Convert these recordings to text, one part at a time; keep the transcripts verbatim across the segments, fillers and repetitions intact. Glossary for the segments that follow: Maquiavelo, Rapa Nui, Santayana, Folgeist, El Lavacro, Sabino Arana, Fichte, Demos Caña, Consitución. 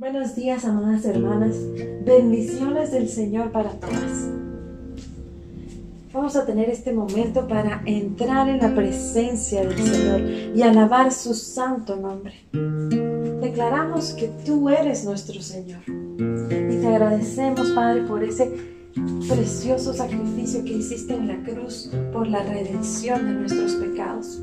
Buenos días, amadas hermanas. Bendiciones del Señor para todas. Vamos a tener este momento para entrar en la presencia del Señor y alabar su santo nombre. Declaramos que tú eres nuestro Señor. Y te agradecemos, Padre, por ese precioso sacrificio que hiciste en la cruz por la redención de nuestros pecados.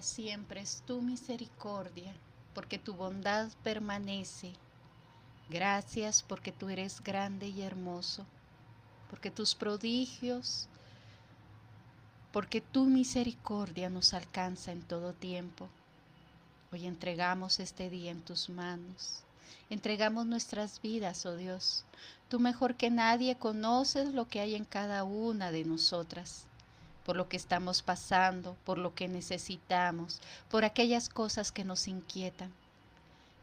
Siempre es tu misericordia, porque tu bondad permanece. Gracias porque tú eres grande y hermoso, porque tus prodigios, porque tu misericordia nos alcanza en todo tiempo. Hoy entregamos este día en tus manos, entregamos nuestras vidas, oh Dios. Tú mejor que nadie conoces lo que hay en cada una de nosotras, por lo que estamos pasando, por lo que necesitamos, por aquellas cosas que nos inquietan.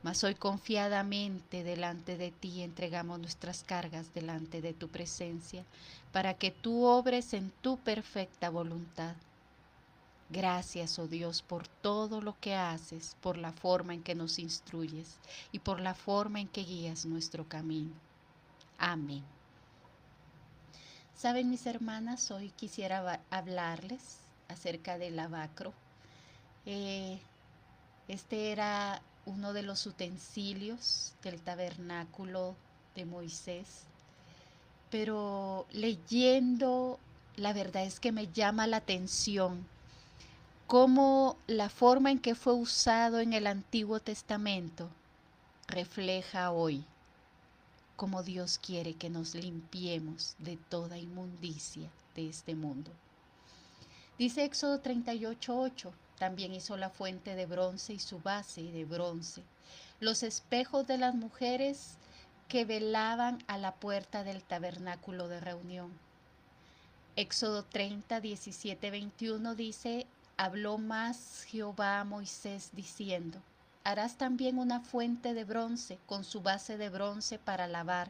Mas hoy confiadamente delante de ti entregamos nuestras cargas delante de tu presencia, para que tú obres en tu perfecta voluntad. Gracias, oh Dios, por todo lo que haces, por la forma en que nos instruyes y por la forma en que guías nuestro camino. Amén. Saben, mis hermanas, hoy quisiera hablarles acerca del lavacro. Eh, este era uno de los utensilios del tabernáculo de Moisés, pero leyendo, la verdad es que me llama la atención cómo la forma en que fue usado en el Antiguo Testamento refleja hoy como Dios quiere que nos limpiemos de toda inmundicia de este mundo. Dice Éxodo treinta y ocho, ocho, también hizo la fuente de bronce y su base de bronce, los espejos de las mujeres que velaban a la puerta del tabernáculo de reunión. Éxodo treinta, diecisiete, veintiuno dice, habló más Jehová a Moisés diciendo, harás también una fuente de bronce con su base de bronce para lavar,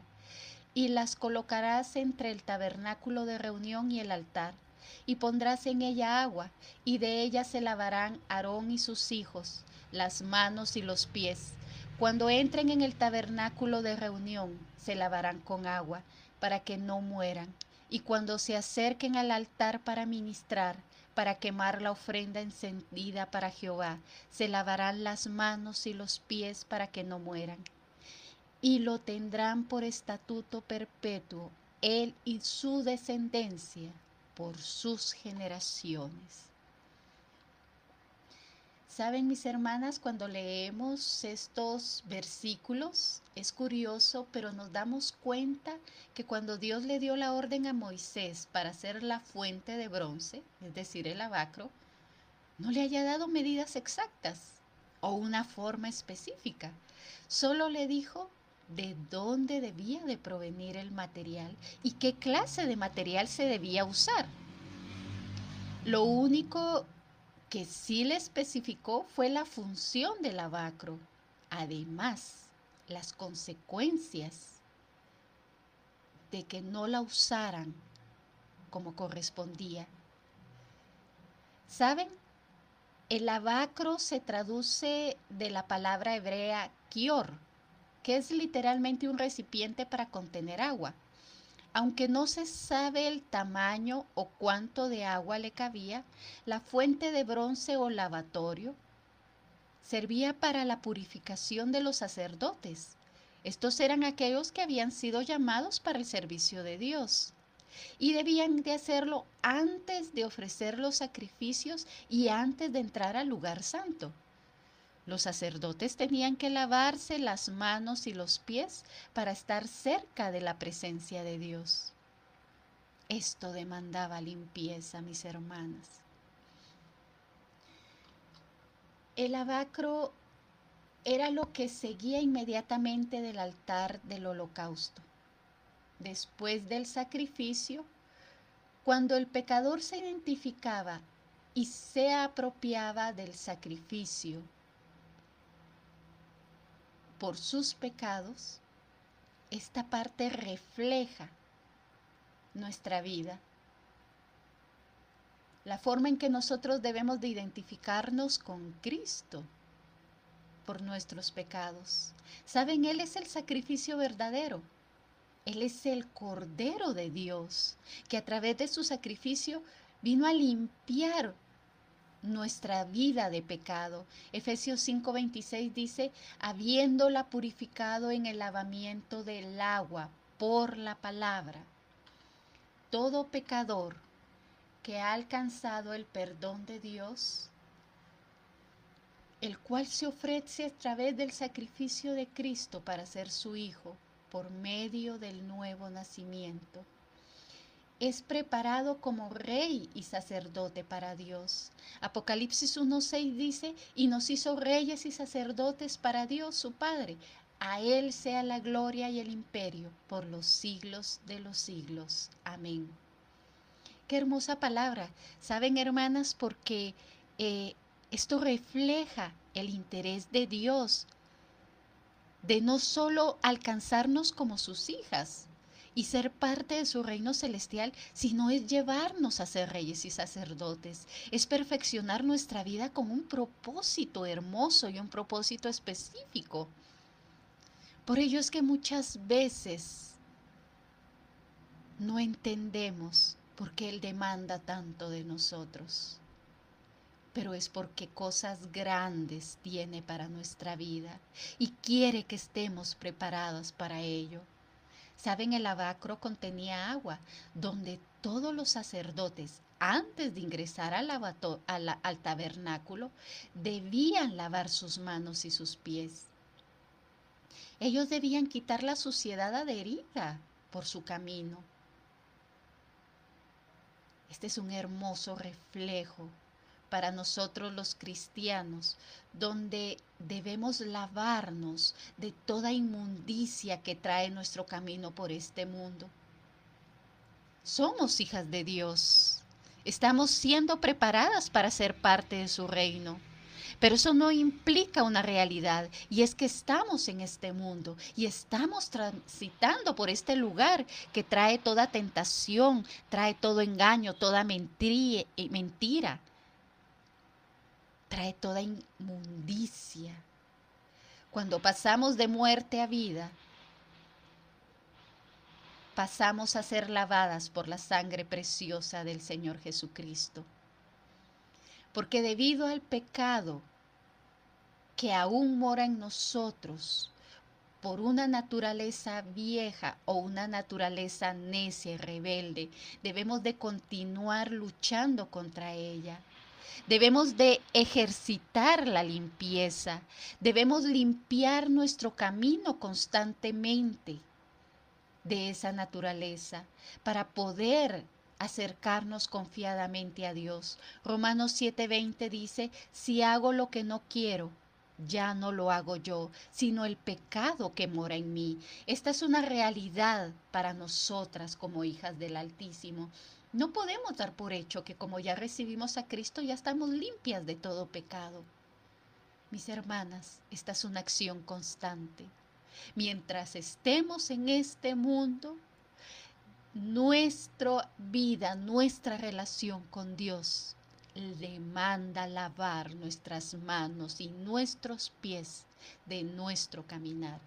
y las colocarás entre el tabernáculo de reunión y el altar, y pondrás en ella agua, y de ella se lavarán Aarón y sus hijos, las manos y los pies. Cuando entren en el tabernáculo de reunión, se lavarán con agua, para que no mueran, y cuando se acerquen al altar para ministrar, para quemar la ofrenda encendida para Jehová, se lavarán las manos y los pies para que no mueran. Y lo tendrán por estatuto perpetuo, él y su descendencia, por sus generaciones. Saben, mis hermanas, cuando leemos estos versículos, es curioso, pero nos damos cuenta que cuando Dios le dio la orden a Moisés para hacer la fuente de bronce, es decir, el lavacro, no le haya dado medidas exactas o una forma específica. Solo le dijo de dónde debía de provenir el material y qué clase de material se debía usar. Lo único que sí le especificó fue la función del lavacro, además las consecuencias de que no la usaran como correspondía. ¿Saben? El lavacro se traduce de la palabra hebrea kior, que es literalmente un recipiente para contener agua. Aunque no se sabe el tamaño o cuánto de agua le cabía, la fuente de bronce o lavatorio servía para la purificación de los sacerdotes. Estos eran aquellos que habían sido llamados para el servicio de Dios y debían de hacerlo antes de ofrecer los sacrificios y antes de entrar al lugar santo. Los sacerdotes tenían que lavarse las manos y los pies para estar cerca de la presencia de Dios. Esto demandaba limpieza, mis hermanas. El lavacro era lo que seguía inmediatamente del altar del holocausto. Después del sacrificio, cuando el pecador se identificaba y se apropiaba del sacrificio por sus pecados, esta parte refleja nuestra vida, la forma en que nosotros debemos de identificarnos con Cristo por nuestros pecados. ¿Saben? Él es el sacrificio verdadero. Él es el Cordero de Dios, que a través de su sacrificio vino a limpiar nuestra vida de pecado. Efesios cinco veintiséis dice: habiéndola purificado en el lavamiento del agua por la palabra. Todo pecador que ha alcanzado el perdón de Dios, el cual se ofrece a través del sacrificio de Cristo para ser su hijo por medio del nuevo nacimiento, es preparado como rey y sacerdote para Dios. Apocalipsis uno seis dice: y nos hizo reyes y sacerdotes para Dios su Padre. A Él sea la gloria y el imperio por los siglos de los siglos. Amén. Qué hermosa palabra. ¿Saben, hermanas? Porque eh, esto refleja el interés de Dios de no solo alcanzarnos como sus hijas y ser parte de su reino celestial, sino es llevarnos a ser reyes y sacerdotes, es perfeccionar nuestra vida con un propósito hermoso y un propósito específico. Por ello es que muchas veces no entendemos por qué Él demanda tanto de nosotros, pero es porque cosas grandes tiene para nuestra vida y quiere que estemos preparadas para ello. ¿Saben? El lavacro contenía agua, donde todos los sacerdotes, antes de ingresar al, lavato, al, al tabernáculo, debían lavar sus manos y sus pies. Ellos debían quitar la suciedad adherida por su camino. Este es un hermoso reflejo para nosotros los cristianos, donde debemos lavarnos de toda inmundicia que trae nuestro camino por este mundo. Somos hijas de Dios, estamos siendo preparadas para ser parte de su reino, pero eso no implica una realidad, y es que estamos en este mundo y estamos transitando por este lugar que trae toda tentación, trae todo engaño, toda mentira, mentira, trae toda inmundicia. Cuando pasamos de muerte a vida, pasamos a ser lavadas por la sangre preciosa del Señor Jesucristo. Porque debido al pecado que aún mora en nosotros, por una naturaleza vieja o una naturaleza necia y rebelde, debemos de continuar luchando contra ella. debemos de ejercitar la limpieza, debemos limpiar nuestro camino constantemente de esa naturaleza para poder acercarnos confiadamente a Dios. Romanos siete veinte dice, si hago lo que no quiero, ya no lo hago yo, sino el pecado que mora en mí. Esta es una realidad para nosotras como hijas del Altísimo. No podemos dar por hecho que como ya recibimos a Cristo, ya estamos limpias de todo pecado. Mis hermanas, esta es una acción constante. Mientras estemos en este mundo, nuestra vida, nuestra relación con Dios demanda lavar nuestras manos y nuestros pies de nuestro caminar.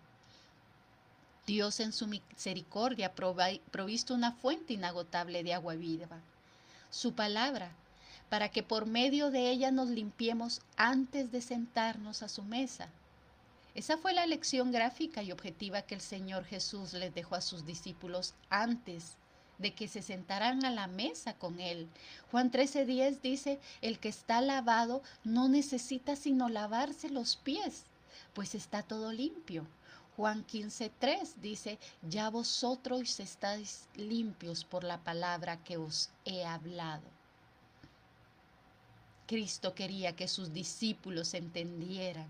Dios en su misericordia ha provisto una fuente inagotable de agua viva, su palabra, para que por medio de ella nos limpiemos antes de sentarnos a su mesa. Esa fue la lección gráfica y objetiva que el Señor Jesús les dejó a sus discípulos antes de que se sentaran a la mesa con Él. Juan trece diez dice, el que está lavado no necesita sino lavarse los pies, pues está todo limpio. Juan quince tres dice, ya vosotros estáis limpios por la palabra que os he hablado. Cristo quería que sus discípulos entendieran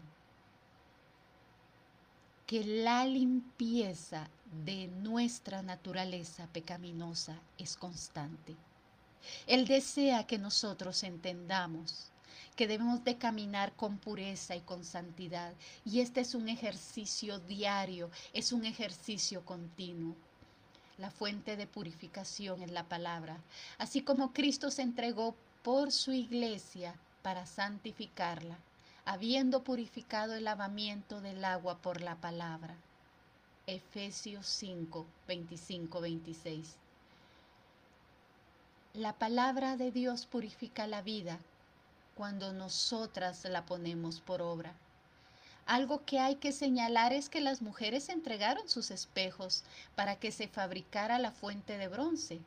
que la limpieza de nuestra naturaleza pecaminosa es constante. Él desea que nosotros entendamos que debemos de caminar con pureza y con santidad, y este es un ejercicio diario, es un ejercicio continuo. La fuente de purificación es la palabra, así como Cristo se entregó por su iglesia para santificarla, habiendo purificado el lavamiento del agua por la palabra. Efesios cinco veinticinco veintiséis. La palabra de Dios purifica la vida cuando nosotras la ponemos por obra. Algo que hay que señalar es que las mujeres entregaron sus espejos para que se fabricara la fuente de bronce.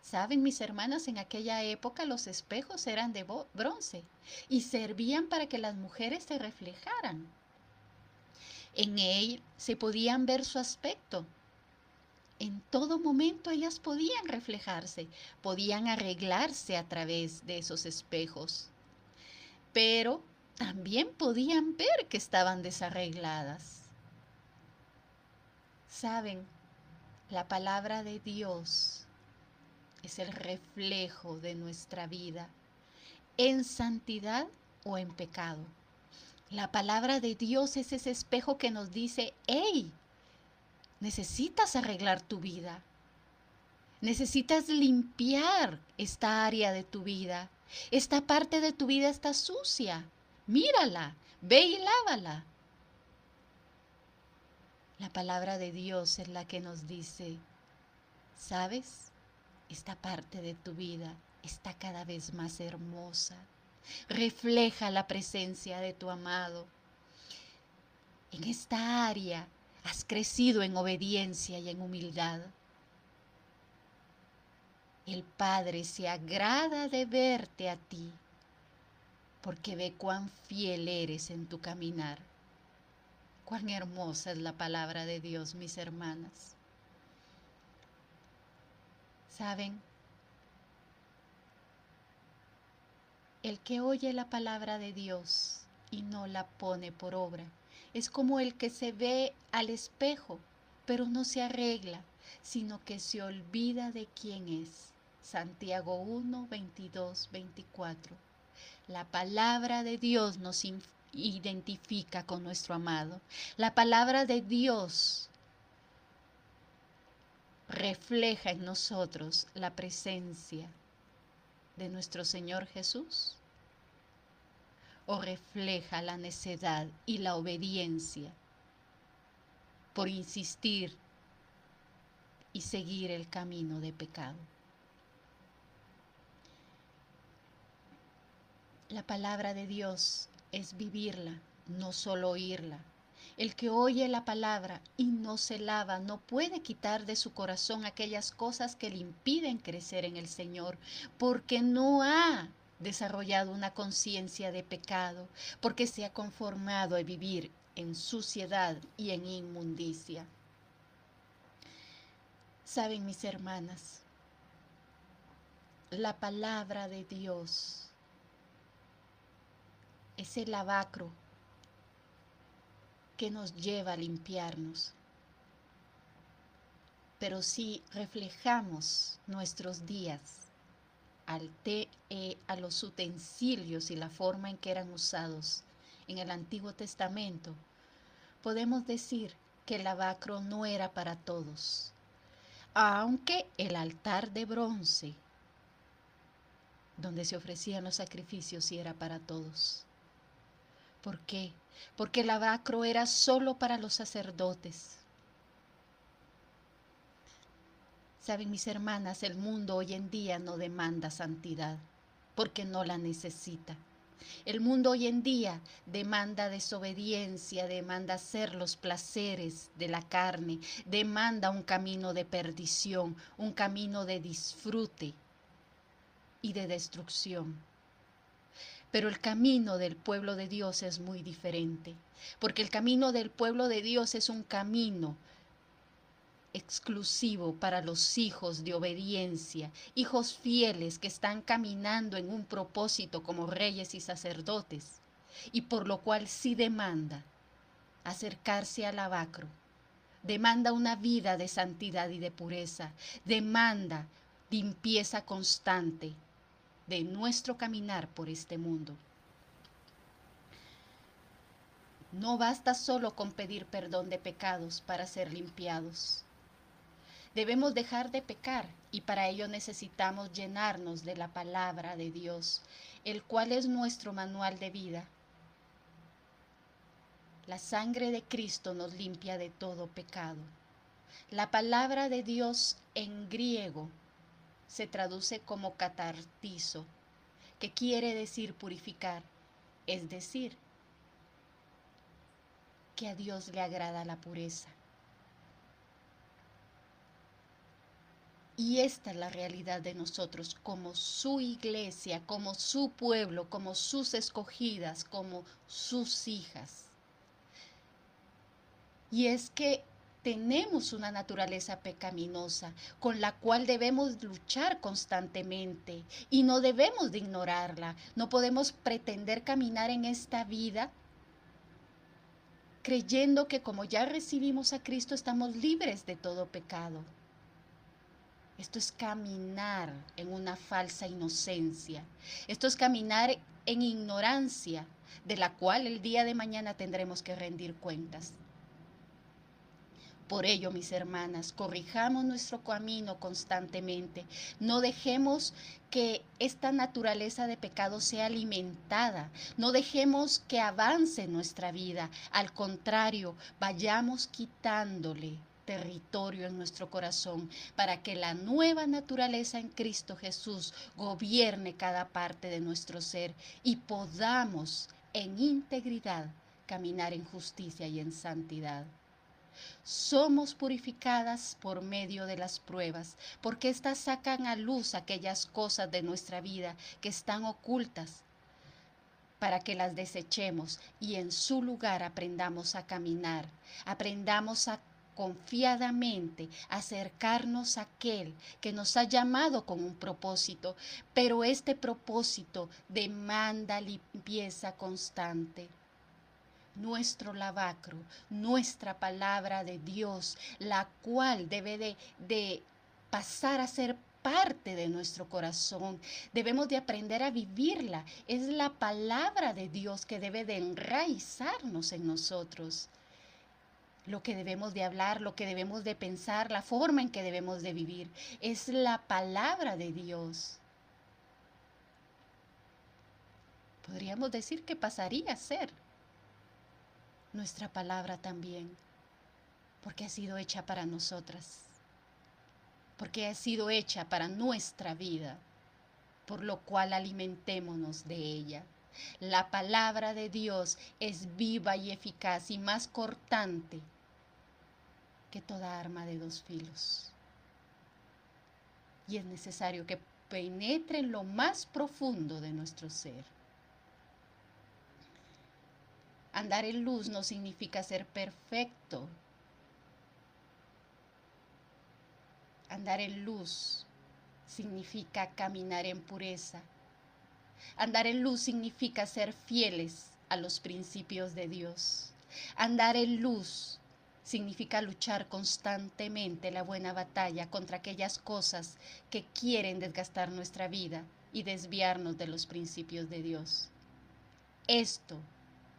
Saben, mis hermanas, en aquella época los espejos eran de bronce y servían para que las mujeres se reflejaran. En él se podían ver su aspecto. En todo momento ellas podían reflejarse, podían arreglarse a través de esos espejos. Pero también podían ver que estaban desarregladas. Saben, la palabra de Dios es el reflejo de nuestra vida, en santidad o en pecado. La palabra de Dios es ese espejo que nos dice, hey, necesitas arreglar tu vida, necesitas limpiar esta área de tu vida, esta parte de tu vida está sucia, mírala, ve y lávala. La palabra de Dios es la que nos dice, ¿sabes? Esta parte de tu vida está cada vez más hermosa. Refleja la presencia de tu amado. En esta área has crecido en obediencia y en humildad. El Padre se agrada de verte a ti porque ve cuán fiel eres en tu caminar. Cuán hermosa es la palabra de Dios, mis hermanas. ¿Saben? El que oye la palabra de Dios y no la pone por obra es como el que se ve al espejo, pero no se arregla, sino que se olvida de quién es. Santiago uno veintidós veinticuatro. La palabra de Dios nos identifica con nuestro amado. La palabra de Dios refleja en nosotros la presencia de nuestro Señor Jesús, o refleja la necedad y la obediencia por insistir y seguir el camino de pecado. La palabra de Dios es vivirla, no solo oírla. El que oye la palabra y no se lava no puede quitar de su corazón aquellas cosas que le impiden crecer en el Señor, porque no ha desarrollado una conciencia de pecado, porque se ha conformado a vivir en suciedad y en inmundicia. Saben, mis hermanas, la palabra de Dios es el lavacro que nos lleva a limpiarnos. Pero si reflejamos nuestros días al te, eh, a los utensilios y la forma en que eran usados en el Antiguo Testamento, podemos decir que el lavacro no era para todos, aunque el altar de bronce donde se ofrecían los sacrificios sí era para todos. ¿Por qué? Porque el lavacro era solo para los sacerdotes. Saben, mis hermanas, el mundo hoy en día no demanda santidad porque no la necesita. El mundo hoy en día demanda desobediencia, demanda hacer los placeres de la carne, demanda un camino de perdición, un camino de disfrute y de destrucción. Pero el camino del pueblo de Dios es muy diferente, porque el camino del pueblo de Dios es un camino exclusivo para los hijos de obediencia, hijos fieles que están caminando en un propósito como reyes y sacerdotes, y por lo cual sí demanda acercarse al lavacro, demanda una vida de santidad y de pureza, demanda limpieza constante de nuestro caminar por este mundo. No basta solo con pedir perdón de pecados para ser limpiados. Debemos dejar de pecar y para ello necesitamos llenarnos de la palabra de Dios, el cual es nuestro manual de vida. La sangre de Cristo nos limpia de todo pecado. La palabra de Dios en griego se traduce como catartizo, que quiere decir purificar, es decir, que a Dios le agrada la pureza. Y esta es la realidad de nosotros como su iglesia, como su pueblo, como sus escogidas, como sus hijas. Y es que tenemos una naturaleza pecaminosa con la cual debemos luchar constantemente y no debemos de ignorarla. No podemos pretender caminar en esta vida creyendo que como ya recibimos a Cristo estamos libres de todo pecado. Esto es caminar en una falsa inocencia. Esto es caminar en ignorancia, de la cual el día de mañana tendremos que rendir cuentas. Por ello, mis hermanas, corrijamos nuestro camino constantemente. No dejemos que esta naturaleza de pecado sea alimentada. No dejemos que avance nuestra vida. Al contrario, vayamos quitándole territorio en nuestro corazón para que la nueva naturaleza en Cristo Jesús gobierne cada parte de nuestro ser y podamos en integridad caminar en justicia y en santidad. Somos purificadas por medio de las pruebas, porque éstas sacan a luz aquellas cosas de nuestra vida que están ocultas para que las desechemos y en su lugar aprendamos a caminar, aprendamos a confiadamente acercarnos a aquel que nos ha llamado con un propósito, pero este propósito demanda limpieza constante. Nuestro lavacro, nuestra palabra de Dios, la cual debe de, de pasar a ser parte de nuestro corazón. Debemos de aprender a vivirla. Es la palabra de Dios que debe de enraizarnos en nosotros. Lo que debemos de hablar, lo que debemos de pensar, la forma en que debemos de vivir, es la palabra de Dios. Podríamos decir que pasaría a ser nuestra palabra también, porque ha sido hecha para nosotras, porque ha sido hecha para nuestra vida, por lo cual alimentémonos de ella. La palabra de Dios es viva y eficaz y más cortante que toda arma de dos filos. Y es necesario que penetre en lo más profundo de nuestro ser. Andar en luz no significa ser perfecto. Andar en luz significa caminar en pureza. Andar en luz significa ser fieles a los principios de Dios. Andar en luz significa luchar constantemente la buena batalla contra aquellas cosas que quieren desgastar nuestra vida y desviarnos de los principios de Dios. Esto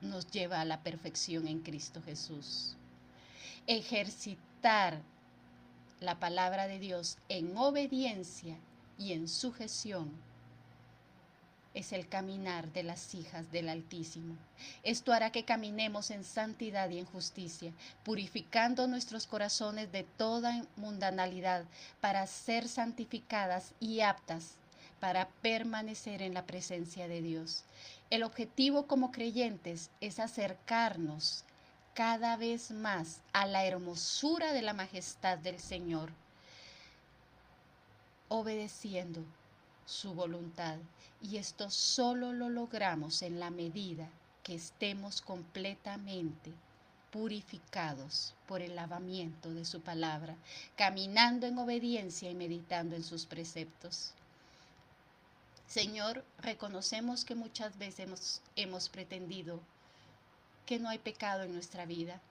nos lleva a la perfección en Cristo Jesús. Ejercitar la palabra de Dios en obediencia y en sujeción es el caminar de las hijas del Altísimo. Esto hará que caminemos en santidad y en justicia, purificando nuestros corazones de toda mundanalidad para ser santificadas y aptas para permanecer en la presencia de Dios. El objetivo como creyentes es acercarnos cada vez más a la hermosura de la majestad del Señor, obedeciendo su voluntad, y esto solo lo logramos en la medida que estemos completamente purificados por el lavamiento de su palabra, caminando en obediencia y meditando en sus preceptos. Señor, reconocemos que muchas veces hemos, hemos pretendido que no hay pecado en nuestra vida.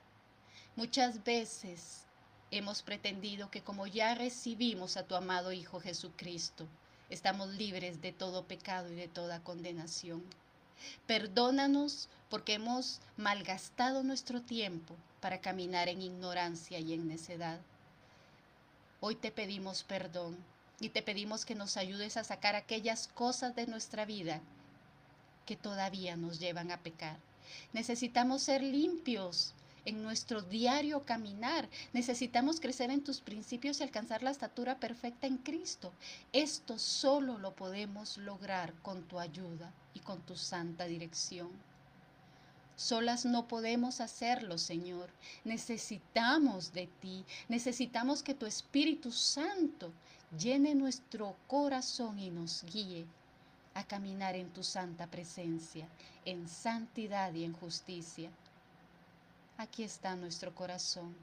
Muchas veces hemos pretendido que como ya recibimos a tu amado Hijo Jesucristo, estamos libres de todo pecado y de toda condenación. Perdónanos porque hemos malgastado nuestro tiempo para caminar en ignorancia y en necedad. Hoy te pedimos perdón y te pedimos que nos ayudes a sacar aquellas cosas de nuestra vida que todavía nos llevan a pecar. Necesitamos ser limpios en nuestro diario caminar. Necesitamos crecer en tus principios y alcanzar la estatura perfecta en Cristo. Esto solo lo podemos lograr con tu ayuda y con tu santa dirección. Solas no podemos hacerlo, Señor. Necesitamos de ti. Necesitamos que tu Espíritu Santo llene nuestro corazón y nos guíe a caminar en tu santa presencia, en santidad y en justicia. Aquí está nuestro corazón,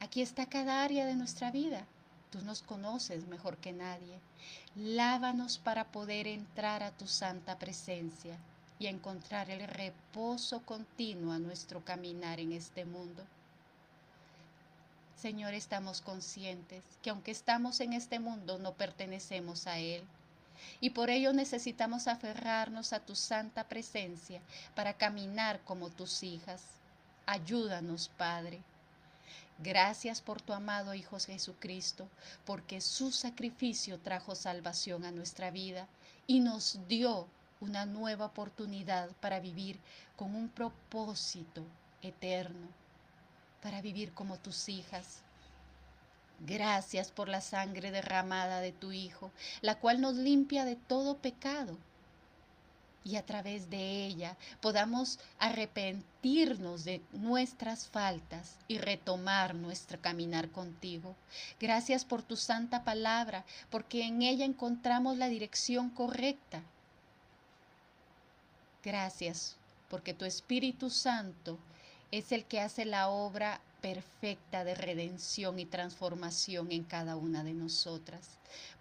aquí está cada área de nuestra vida. Tú nos conoces mejor que nadie. Lávanos para poder entrar a tu santa presencia y encontrar el reposo continuo a nuestro caminar en este mundo. Señor, estamos conscientes que aunque estamos en este mundo no pertenecemos a él. Y por ello necesitamos aferrarnos a tu santa presencia para caminar como tus hijas. Ayúdanos, Padre. Gracias por tu amado Hijo Jesucristo, porque su sacrificio trajo salvación a nuestra vida y nos dio una nueva oportunidad para vivir con un propósito eterno, para vivir como tus hijas. Gracias por la sangre derramada de tu Hijo, la cual nos limpia de todo pecado. Y a través de ella podamos arrepentirnos de nuestras faltas y retomar nuestro caminar contigo. Gracias por tu santa palabra, porque en ella encontramos la dirección correcta. Gracias, porque tu Espíritu Santo es el que hace la obra perfecta de redención y transformación en cada una de nosotras,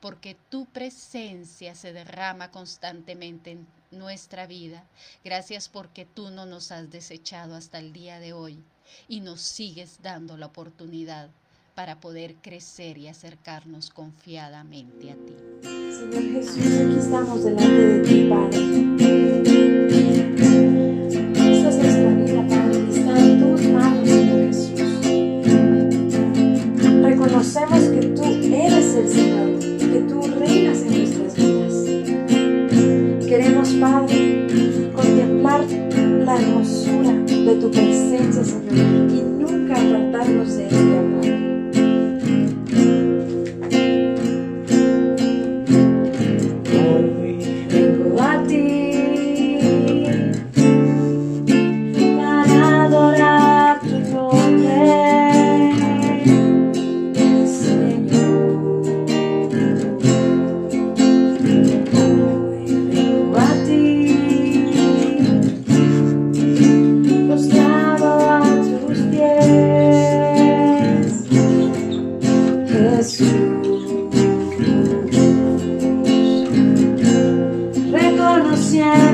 porque tu presencia se derrama constantemente en nuestra vida. Gracias porque tú no nos has desechado hasta el día de hoy y nos sigues dando la oportunidad para poder crecer y acercarnos confiadamente a ti. Señor Jesús, aquí estamos delante de ti, Padre. Esta es nuestra vida, Padre, está en tus manos, Señor Jesús. Reconocemos que tú eres el Señor, que tú reinas en nuestras vidas. Queremos, Padre, contemplar la hermosura de tu presencia, Señor, y nunca apartarnos de ella, Padre. Yeah.